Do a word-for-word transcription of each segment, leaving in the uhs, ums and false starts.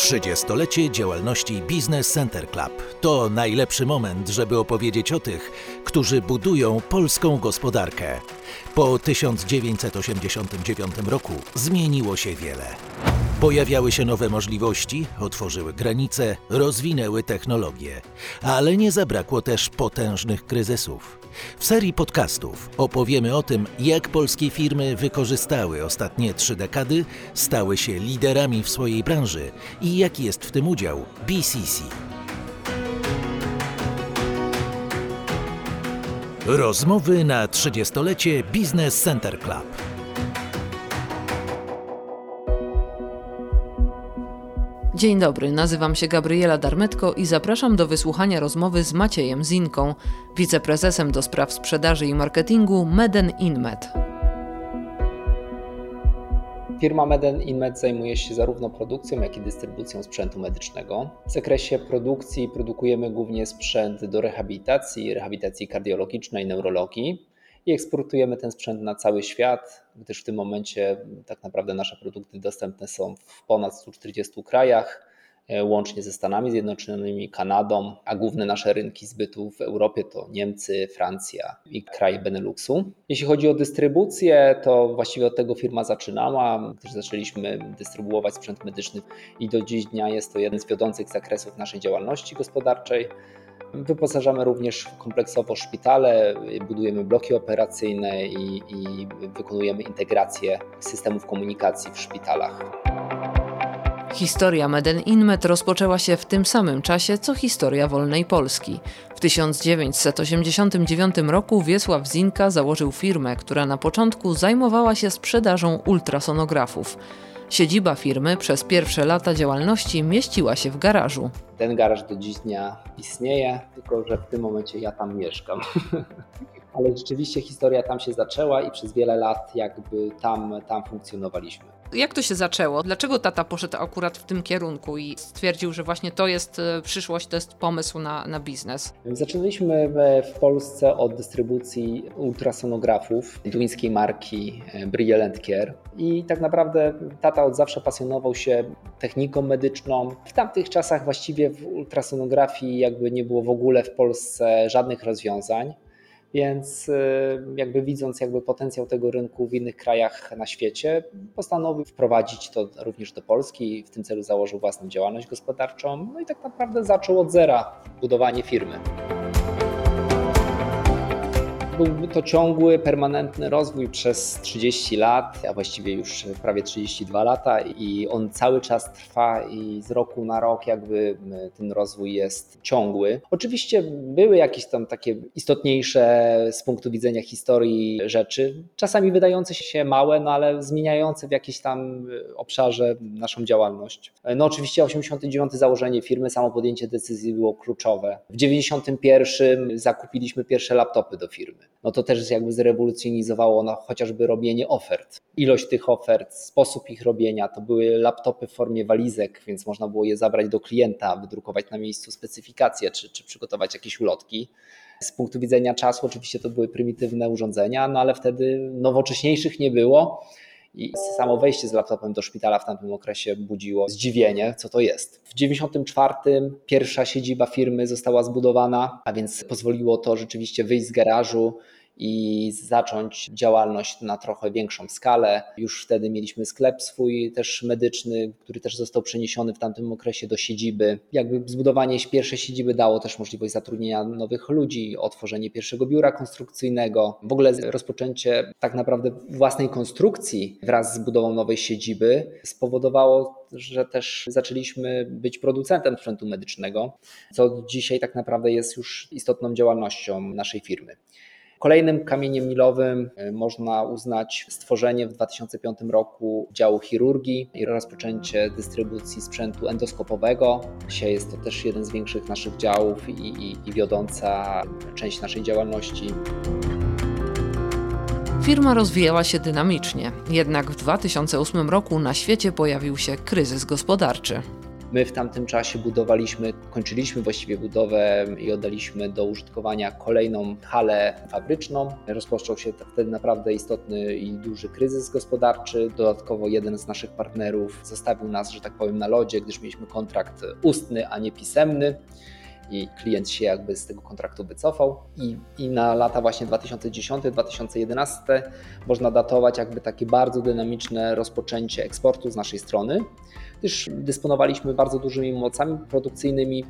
trzydziestolecie działalności Business Center Club. To najlepszy moment, żeby opowiedzieć o tych, którzy budują polską gospodarkę. Po tysiąc dziewięćset osiemdziesiątym dziewiątym roku zmieniło się wiele. Pojawiały się nowe możliwości, otworzyły granice, rozwinęły technologie. Ale nie zabrakło też potężnych kryzysów. W serii podcastów opowiemy o tym, jak polskie firmy wykorzystały ostatnie trzy dekady, stały się liderami w swojej branży i jaki jest w tym udział B C C. Rozmowy na trzydziestolecie Business Center Club. Dzień dobry, nazywam się Gabriela Darmetko i zapraszam do wysłuchania rozmowy z Maciejem Zinką, wiceprezesem do spraw sprzedaży i marketingu Meden-Inmed. Firma Meden-Inmed zajmuje się zarówno produkcją, jak i dystrybucją sprzętu medycznego. W zakresie produkcji produkujemy głównie sprzęt do rehabilitacji, rehabilitacji kardiologicznej, neurologii i eksportujemy ten sprzęt na cały świat, gdyż w tym momencie tak naprawdę nasze produkty dostępne są w ponad stu czterdziestu krajach, łącznie ze Stanami Zjednoczonymi, Kanadą, a główne nasze rynki zbytu w Europie to Niemcy, Francja i kraje Beneluxu. Jeśli chodzi o dystrybucję, to właściwie od tego firma zaczynała, gdyż zaczęliśmy dystrybuować sprzęt medyczny i do dziś dnia jest to jeden z wiodących zakresów naszej działalności gospodarczej. Wyposażamy również kompleksowo szpitale, budujemy bloki operacyjne i, i wykonujemy integrację systemów komunikacji w szpitalach. Historia Meden-Inmed rozpoczęła się w tym samym czasie, co historia wolnej Polski. W tysiąc dziewięćset osiemdziesiątym dziewiątym roku Wiesław Zinka założył firmę, która na początku zajmowała się sprzedażą ultrasonografów. Siedziba firmy przez pierwsze lata działalności mieściła się w garażu. Ten garaż do dziś dnia istnieje, tylko że w tym momencie ja tam mieszkam. Ale rzeczywiście historia tam się zaczęła i przez wiele lat jakby tam, tam funkcjonowaliśmy. Jak to się zaczęło? Dlaczego tata poszedł akurat w tym kierunku i stwierdził, że właśnie to jest przyszłość, to jest pomysł na, na biznes? Zaczynaliśmy w Polsce od dystrybucji ultrasonografów duńskiej marki Brielle and Care i tak naprawdę tata od zawsze pasjonował się techniką medyczną. W tamtych czasach właściwie w ultrasonografii jakby nie było w ogóle w Polsce żadnych rozwiązań. Więc jakby widząc jakby potencjał tego rynku w innych krajach na świecie, postanowił wprowadzić to również do Polski i w tym celu założył własną działalność gospodarczą. No i tak naprawdę zaczął od zera budowanie firmy. Był to ciągły, permanentny rozwój przez trzydzieści lat, a właściwie już prawie trzydzieści dwa lata i on cały czas trwa i z roku na rok jakby ten rozwój jest ciągły. Oczywiście były jakieś tam takie istotniejsze z punktu widzenia historii rzeczy, czasami wydające się małe, no ale zmieniające w jakimś tam obszarze naszą działalność. No oczywiście osiemdziesiąte dziewiąte założenie firmy, samo podjęcie decyzji było kluczowe. W dziewięćdziesiątym pierwszym zakupiliśmy pierwsze laptopy do firmy. No to też jakby zrewolucjonizowało no, chociażby robienie ofert. Ilość tych ofert, sposób ich robienia, to były laptopy w formie walizek, więc można było je zabrać do klienta, wydrukować na miejscu specyfikacje czy, czy przygotować jakieś ulotki. Z punktu widzenia czasu oczywiście to były prymitywne urządzenia, no ale wtedy nowocześniejszych nie było i samo wejście z laptopem do szpitala w tamtym okresie budziło zdziwienie, co to jest. W dziewięćdziesiątym czwartym pierwsza siedziba firmy została zbudowana, a więc pozwoliło to rzeczywiście wyjść z garażu i zacząć działalność na trochę większą skalę. Już wtedy mieliśmy sklep swój też medyczny, który też został przeniesiony w tamtym okresie do siedziby. Jakby zbudowanie pierwszej siedziby dało też możliwość zatrudnienia nowych ludzi, otworzenie pierwszego biura konstrukcyjnego, w ogóle rozpoczęcie tak naprawdę własnej konstrukcji wraz z budową nowej siedziby spowodowało, że też zaczęliśmy być producentem sprzętu medycznego, co dzisiaj tak naprawdę jest już istotną działalnością naszej firmy. Kolejnym kamieniem milowym można uznać stworzenie w dwa tysiące piątym roku działu chirurgii i rozpoczęcie dystrybucji sprzętu endoskopowego. Dzisiaj jest to też jeden z większych naszych działów i, i, i wiodąca część naszej działalności. Firma rozwijała się dynamicznie, jednak w dwa tysiące ósmym roku na świecie pojawił się kryzys gospodarczy. My w tamtym czasie budowaliśmy, kończyliśmy właściwie budowę i oddaliśmy do użytkowania kolejną halę fabryczną. Rozpoczął się wtedy naprawdę istotny i duży kryzys gospodarczy. Dodatkowo jeden z naszych partnerów zostawił nas, że tak powiem, na lodzie, gdyż mieliśmy kontrakt ustny, a nie pisemny. I klient się jakby z tego kontraktu wycofał i, i na lata właśnie dwa tysiące dziesiąty do dwa tysiące jedenastego można datować jakby takie bardzo dynamiczne rozpoczęcie eksportu z naszej strony, gdyż dysponowaliśmy bardzo dużymi mocami produkcyjnymi,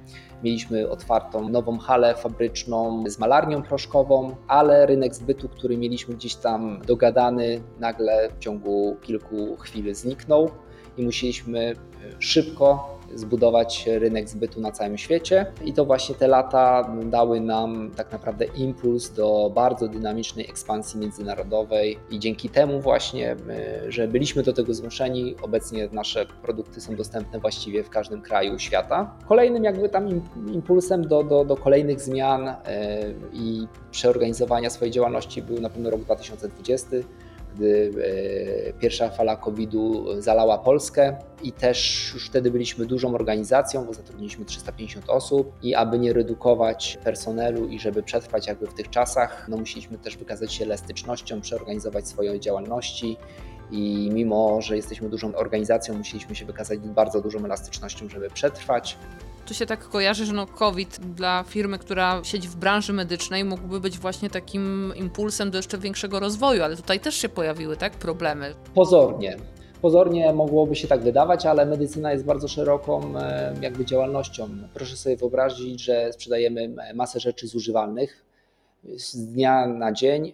mieliśmy otwartą nową halę fabryczną z malarnią proszkową, ale rynek zbytu, który mieliśmy gdzieś tam dogadany, nagle w ciągu kilku chwil zniknął i musieliśmy szybko zbudować rynek zbytu na całym świecie i to właśnie te lata dały nam tak naprawdę impuls do bardzo dynamicznej ekspansji międzynarodowej i dzięki temu właśnie, że byliśmy do tego zmuszeni, obecnie nasze produkty są dostępne właściwie w każdym kraju świata. Kolejnym jakby tam impulsem do, do, do kolejnych zmian i przeorganizowania swojej działalności był na pewno rok dwa tysiące dwudziesty. Gdy pierwsza fala kowida zalała Polskę i też już wtedy byliśmy dużą organizacją, bo zatrudniliśmy trzysta pięćdziesiąt osób i aby nie redukować personelu i żeby przetrwać jakby w tych czasach, no musieliśmy też wykazać się elastycznością, przeorganizować swoje działalności i mimo, że jesteśmy dużą organizacją, musieliśmy się wykazać bardzo dużą elastycznością, żeby przetrwać. Tu się tak kojarzy, że no COVID dla firmy, która siedzi w branży medycznej, mógłby być właśnie takim impulsem do jeszcze większego rozwoju, ale tutaj też się pojawiły, tak, problemy. Pozornie. Pozornie mogłoby się tak wydawać, ale medycyna jest bardzo szeroką jakby działalnością. Proszę sobie wyobrazić, że sprzedajemy masę rzeczy zużywalnych. Z dnia na dzień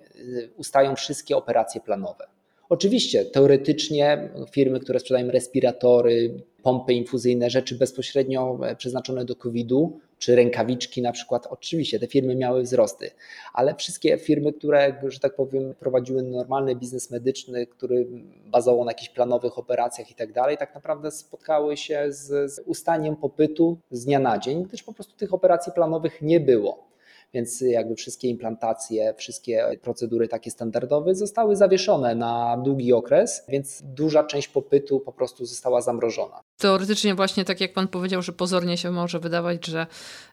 ustają wszystkie operacje planowe. Oczywiście teoretycznie firmy, które sprzedają respiratory, pompy infuzyjne, rzeczy bezpośrednio przeznaczone do kowida, czy rękawiczki na przykład, oczywiście te firmy miały wzrosty, ale wszystkie firmy, które, że tak powiem, prowadziły normalny biznes medyczny, który bazował na jakichś planowych operacjach i tak dalej, tak naprawdę spotkały się z, z ustaniem popytu z dnia na dzień, gdyż po prostu tych operacji planowych nie było. Więc jakby wszystkie implantacje, wszystkie procedury takie standardowe zostały zawieszone na długi okres, więc duża część popytu po prostu została zamrożona. Teoretycznie właśnie tak jak pan powiedział, że pozornie się może wydawać, że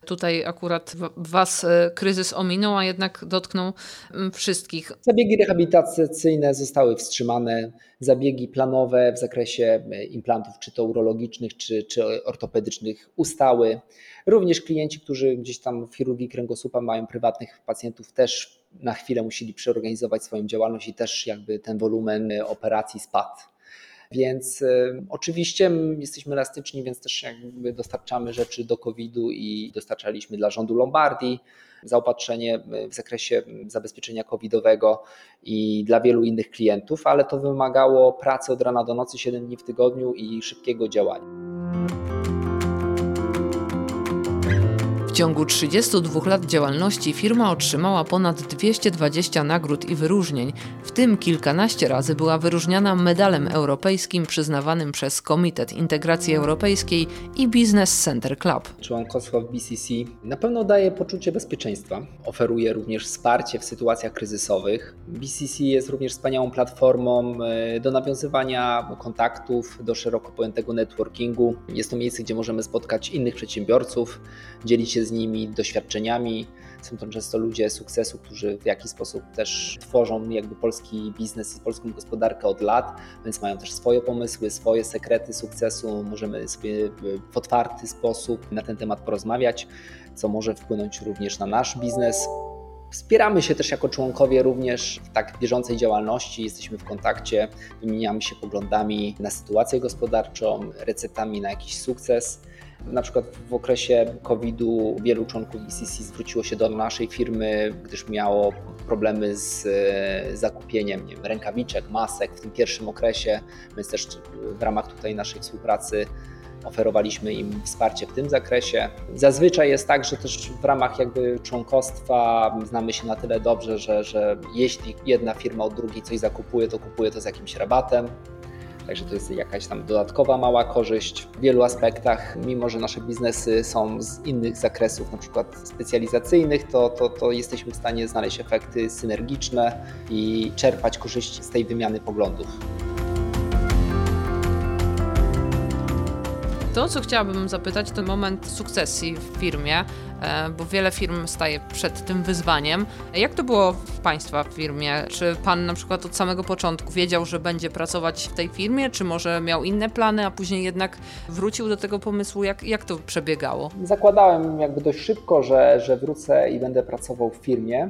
tutaj akurat was kryzys ominął, a jednak dotknął wszystkich. Zabiegi rehabilitacyjne zostały wstrzymane, zabiegi planowe w zakresie implantów czy to urologicznych, czy, czy ortopedycznych ustały. Również klienci, którzy gdzieś tam w chirurgii kręgosłupa mają prywatnych pacjentów, też na chwilę musieli przeorganizować swoją działalność i też jakby ten wolumen operacji spadł. Więc y, oczywiście jesteśmy elastyczni, więc też jakby dostarczamy rzeczy do kowida i dostarczaliśmy dla rządu Lombardii zaopatrzenie w zakresie zabezpieczenia covidowego i dla wielu innych klientów, ale to wymagało pracy od rana do nocy, siedem dni w tygodniu i szybkiego działania. W ciągu trzydziestu dwóch lat działalności firma otrzymała ponad dwieście dwadzieścia nagród i wyróżnień, w tym kilkanaście razy była wyróżniana medalem europejskim przyznawanym przez Komitet Integracji Europejskiej i Business Center Club. Członkostwo w B C C na pewno daje poczucie bezpieczeństwa, oferuje również wsparcie w sytuacjach kryzysowych. B C C jest również wspaniałą platformą do nawiązywania kontaktów, do szeroko pojętego networkingu. Jest to miejsce, gdzie możemy spotkać innych przedsiębiorców, dzielić się z nimi doświadczeniami. Są to często ludzie sukcesu, którzy w jakiś sposób też tworzą jakby polski biznes i polską gospodarkę od lat, więc mają też swoje pomysły, swoje sekrety sukcesu. Możemy sobie w otwarty sposób na ten temat porozmawiać, co może wpłynąć również na nasz biznes. Wspieramy się też jako członkowie również w tak bieżącej działalności, jesteśmy w kontakcie, wymieniamy się poglądami na sytuację gospodarczą, receptami na jakiś sukces. Na przykład w okresie kowida wielu członków B C C zwróciło się do naszej firmy, gdyż miało problemy z zakupieniem, nie wiem, rękawiczek, masek w tym pierwszym okresie, więc też w ramach tutaj naszej współpracy oferowaliśmy im wsparcie w tym zakresie. Zazwyczaj jest tak, że też w ramach jakby członkostwa znamy się na tyle dobrze, że, że jeśli jedna firma od drugiej coś zakupuje, to kupuje to z jakimś rabatem. Także to jest jakaś tam dodatkowa mała korzyść w wielu aspektach. Mimo, że nasze biznesy są z innych zakresów, na przykład specjalizacyjnych, to, to, to jesteśmy w stanie znaleźć efekty synergiczne i czerpać korzyści z tej wymiany poglądów. To, co chciałabym zapytać, to moment sukcesji w firmie, bo wiele firm staje przed tym wyzwaniem. Jak to było w Państwa firmie? Czy Pan na przykład od samego początku wiedział, że będzie pracować w tej firmie, czy może miał inne plany, a później jednak wrócił do tego pomysłu? Jak, jak to przebiegało? Zakładałem jakby dość szybko, że, że wrócę i będę pracował w firmie,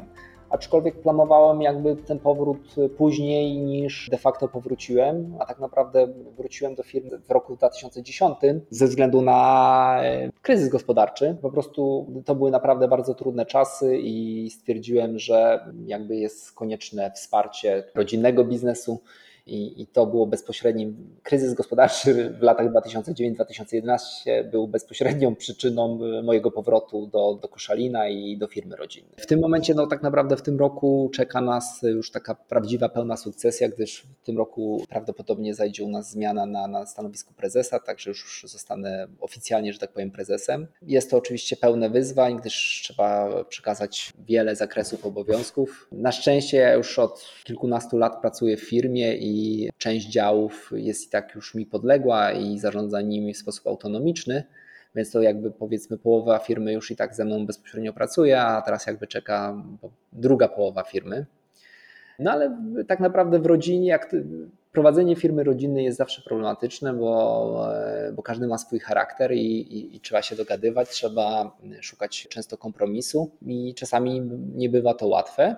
aczkolwiek planowałem jakby ten powrót później niż de facto powróciłem, a tak naprawdę wróciłem do firmy w roku dwa tysiące dziesiątym ze względu na kryzys gospodarczy. Po prostu to były naprawdę bardzo trudne czasy i stwierdziłem, że jakby jest konieczne wsparcie rodzinnego biznesu i, i to było bezpośrednim. Kryzys gospodarczy w latach dwa tysiące dziewiątym do dwa tysiące jedenastego był bezpośrednią przyczyną mojego powrotu do, do Koszalina i do firmy rodzinnej. W tym momencie, no tak naprawdę w tym roku czeka nas już taka prawdziwa, pełna sukcesja, gdyż w tym roku prawdopodobnie zajdzie u nas zmiana na, na stanowisku prezesa, także już zostanę oficjalnie, że tak powiem, prezesem. Jest to oczywiście pełne wyzwań, gdyż trzeba przekazać wiele zakresów obowiązków. Na szczęście ja już od kilkunastu lat pracuję w firmie i I część działów jest i tak już mi podległa i zarządza nimi w sposób autonomiczny, więc to jakby powiedzmy połowa firmy już i tak ze mną bezpośrednio pracuje, a teraz jakby czeka druga połowa firmy. No ale tak naprawdę w rodzinie, jak prowadzenie firmy rodzinnej jest zawsze problematyczne, bo, bo każdy ma swój charakter i, i, i trzeba się dogadywać, trzeba szukać często kompromisu i czasami nie bywa to łatwe.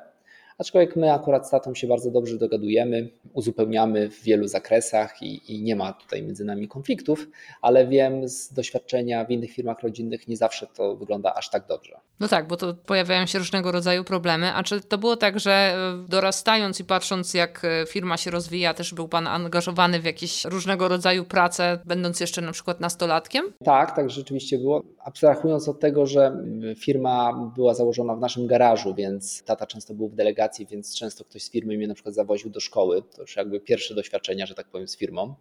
Aczkolwiek my akurat z tatą się bardzo dobrze dogadujemy, uzupełniamy w wielu zakresach i, i nie ma tutaj między nami konfliktów, ale wiem z doświadczenia w innych firmach rodzinnych nie zawsze to wygląda aż tak dobrze. No tak, bo to pojawiają się różnego rodzaju problemy. A czy to było tak, że dorastając i patrząc, jak firma się rozwija, też był Pan angażowany w jakieś różnego rodzaju prace, będąc jeszcze na przykład nastolatkiem? Tak, tak rzeczywiście było. Abstrahując od tego, że firma była założona w naszym garażu, więc tata często był w delegacji, więc często ktoś z firmy mnie na przykład zawoził do szkoły. To już jakby pierwsze doświadczenia, że tak powiem, z firmą.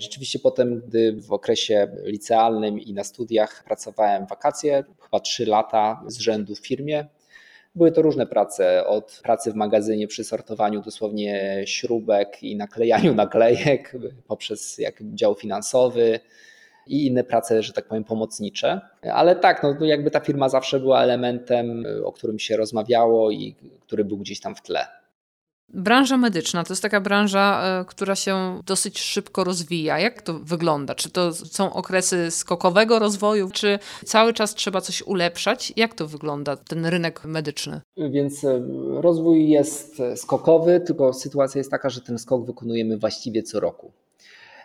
Rzeczywiście potem, gdy w okresie licealnym i na studiach pracowałem wakacje, chyba trzy lata z rzędu w firmie. Były to różne prace, od pracy w magazynie przy sortowaniu dosłownie śrubek i naklejaniu naklejek, poprzez jak dział finansowy i inne prace, że tak powiem, pomocnicze. Ale tak, no jakby ta firma zawsze była elementem, o którym się rozmawiało i który był gdzieś tam w tle. Branża medyczna to jest taka branża, która się dosyć szybko rozwija. Jak to wygląda? Czy to są okresy skokowego rozwoju, czy cały czas trzeba coś ulepszać? Jak to wygląda, ten rynek medyczny? Więc rozwój jest skokowy, tylko sytuacja jest taka, że ten skok wykonujemy właściwie co roku.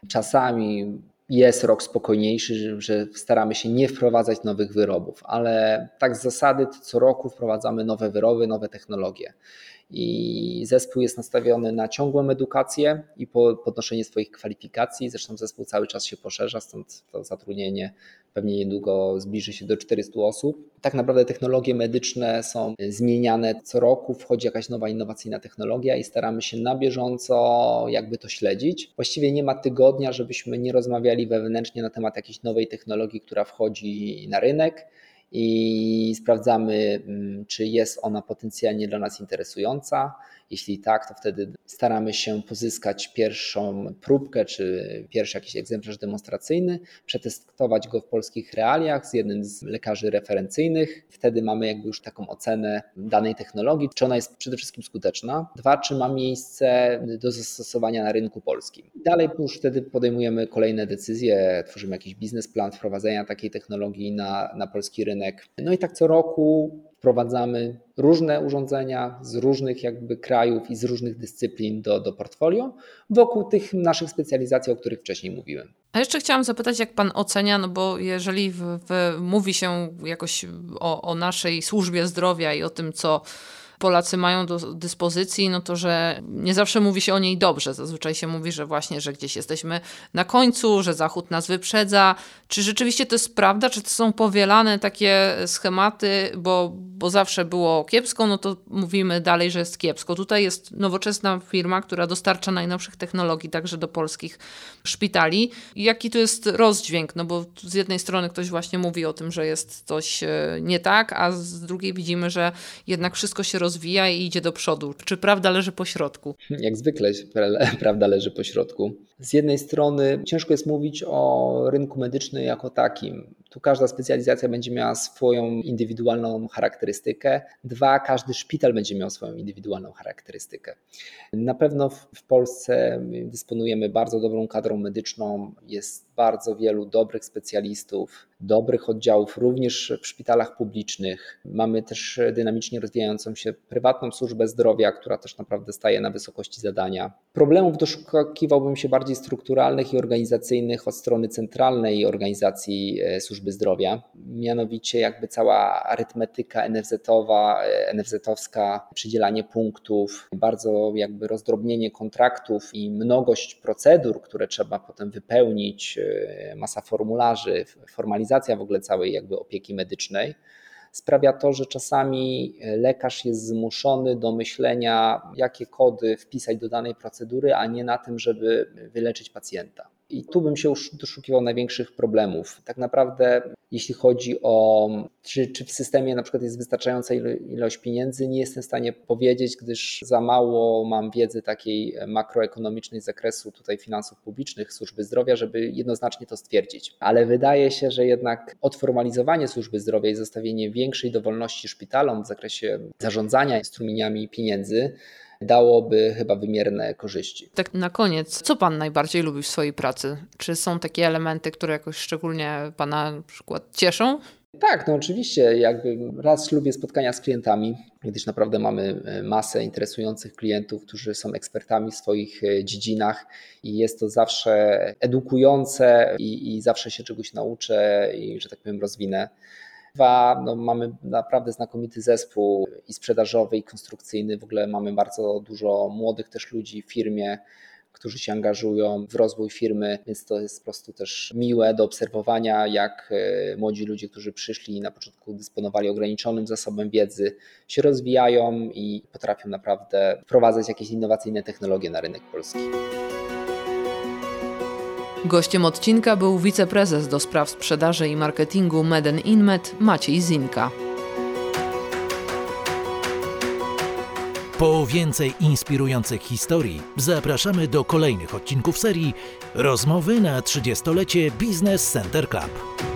Czasami jest rok spokojniejszy, że staramy się nie wprowadzać nowych wyrobów, ale tak z zasady co roku wprowadzamy nowe wyroby, nowe technologie i zespół jest nastawiony na ciągłą edukację i podnoszenie swoich kwalifikacji. Zresztą zespół cały czas się poszerza, stąd to zatrudnienie pewnie niedługo zbliży się do czterystu osób. Tak naprawdę technologie medyczne są zmieniane co roku, wchodzi jakaś nowa innowacyjna technologia i staramy się na bieżąco jakby to śledzić. Właściwie nie ma tygodnia, żebyśmy nie rozmawiali wewnętrznie na temat jakiejś nowej technologii, która wchodzi na rynek. I sprawdzamy, czy jest ona potencjalnie dla nas interesująca. Jeśli tak, to wtedy staramy się pozyskać pierwszą próbkę, czy pierwszy jakiś egzemplarz demonstracyjny, przetestować go w polskich realiach z jednym z lekarzy referencyjnych. Wtedy mamy jakby już taką ocenę danej technologii, czy ona jest przede wszystkim skuteczna. Dwa, czy ma miejsce do zastosowania na rynku polskim. Dalej już wtedy podejmujemy kolejne decyzje, tworzymy jakiś biznesplan wprowadzenia takiej technologii na, na polski rynek. No i tak co roku wprowadzamy różne urządzenia z różnych jakby krajów i z różnych dyscyplin do, do portfolio wokół tych naszych specjalizacji, o których wcześniej mówiłem. A jeszcze chciałam zapytać, jak Pan ocenia, no bo jeżeli w, w, mówi się jakoś o, o naszej służbie zdrowia i o tym, co Polacy mają do dyspozycji, no to, że nie zawsze mówi się o niej dobrze. Zazwyczaj się mówi, że właśnie, że gdzieś jesteśmy na końcu, że Zachód nas wyprzedza. Czy rzeczywiście to jest prawda? Czy to są powielane takie schematy, bo, bo zawsze było kiepsko, no to mówimy dalej, że jest kiepsko. Tutaj jest nowoczesna firma, która dostarcza najnowszych technologii także do polskich szpitali. Jaki tu jest rozdźwięk? No bo z jednej strony ktoś właśnie mówi o tym, że jest coś nie tak, a z drugiej widzimy, że jednak wszystko się rozwija rozwija i idzie do przodu? Czy prawda leży po środku? Jak zwykle prawda leży po środku. Z jednej strony ciężko jest mówić o rynku medycznym jako takim. Tu każda specjalizacja będzie miała swoją indywidualną charakterystykę. Dwa, każdy szpital będzie miał swoją indywidualną charakterystykę. Na pewno w Polsce dysponujemy bardzo dobrą kadrą medyczną. Jest bardzo wielu dobrych specjalistów, dobrych oddziałów również w szpitalach publicznych. Mamy też dynamicznie rozwijającą się prywatną służbę zdrowia, która też naprawdę staje na wysokości zadania. Problemów doszukiwałbym się bardziej strukturalnych i organizacyjnych od strony centralnej organizacji służby zdrowia. Mianowicie jakby cała arytmetyka en ef zetowa, en ef zetowska, przydzielanie punktów, bardzo jakby rozdrobnienie kontraktów i mnogość procedur, które trzeba potem wypełnić, masa formularzy, formalizacja w ogóle całej jakby opieki medycznej sprawia to, że czasami lekarz jest zmuszony do myślenia, jakie kody wpisać do danej procedury, a nie na tym, żeby wyleczyć pacjenta. I tu bym się już doszukiwał największych problemów. Tak naprawdę jeśli chodzi o, czy, czy w systemie na przykład jest wystarczająca ilość pieniędzy, nie jestem w stanie powiedzieć, gdyż za mało mam wiedzy takiej makroekonomicznej z zakresu tutaj finansów publicznych, służby zdrowia, żeby jednoznacznie to stwierdzić. Ale wydaje się, że jednak odformalizowanie służby zdrowia i zostawienie większej dowolności szpitalom w zakresie zarządzania strumieniami pieniędzy dałoby chyba wymierne korzyści. Tak na koniec, co Pan najbardziej lubi w swojej pracy? Czy są takie elementy, które jakoś szczególnie Pana na przykład cieszą? Tak, no oczywiście. Jakby raz lubię spotkania z klientami, gdyż naprawdę mamy masę interesujących klientów, którzy są ekspertami w swoich dziedzinach i jest to zawsze edukujące i, i zawsze się czegoś nauczę i, że tak powiem, rozwinę. Dwa, no mamy naprawdę znakomity zespół i sprzedażowy, i konstrukcyjny. W ogóle mamy bardzo dużo młodych też ludzi w firmie, którzy się angażują w rozwój firmy, więc to jest po prostu też miłe do obserwowania, jak młodzi ludzie, którzy przyszli i na początku dysponowali ograniczonym zasobem wiedzy, się rozwijają i potrafią naprawdę wprowadzać jakieś innowacyjne technologie na rynek polski. Gościem odcinka był wiceprezes do spraw sprzedaży i marketingu Meden-Inmed Maciej Zinka. Po więcej inspirujących historii zapraszamy do kolejnych odcinków serii Rozmowy na trzydziestolecie Business Center Club.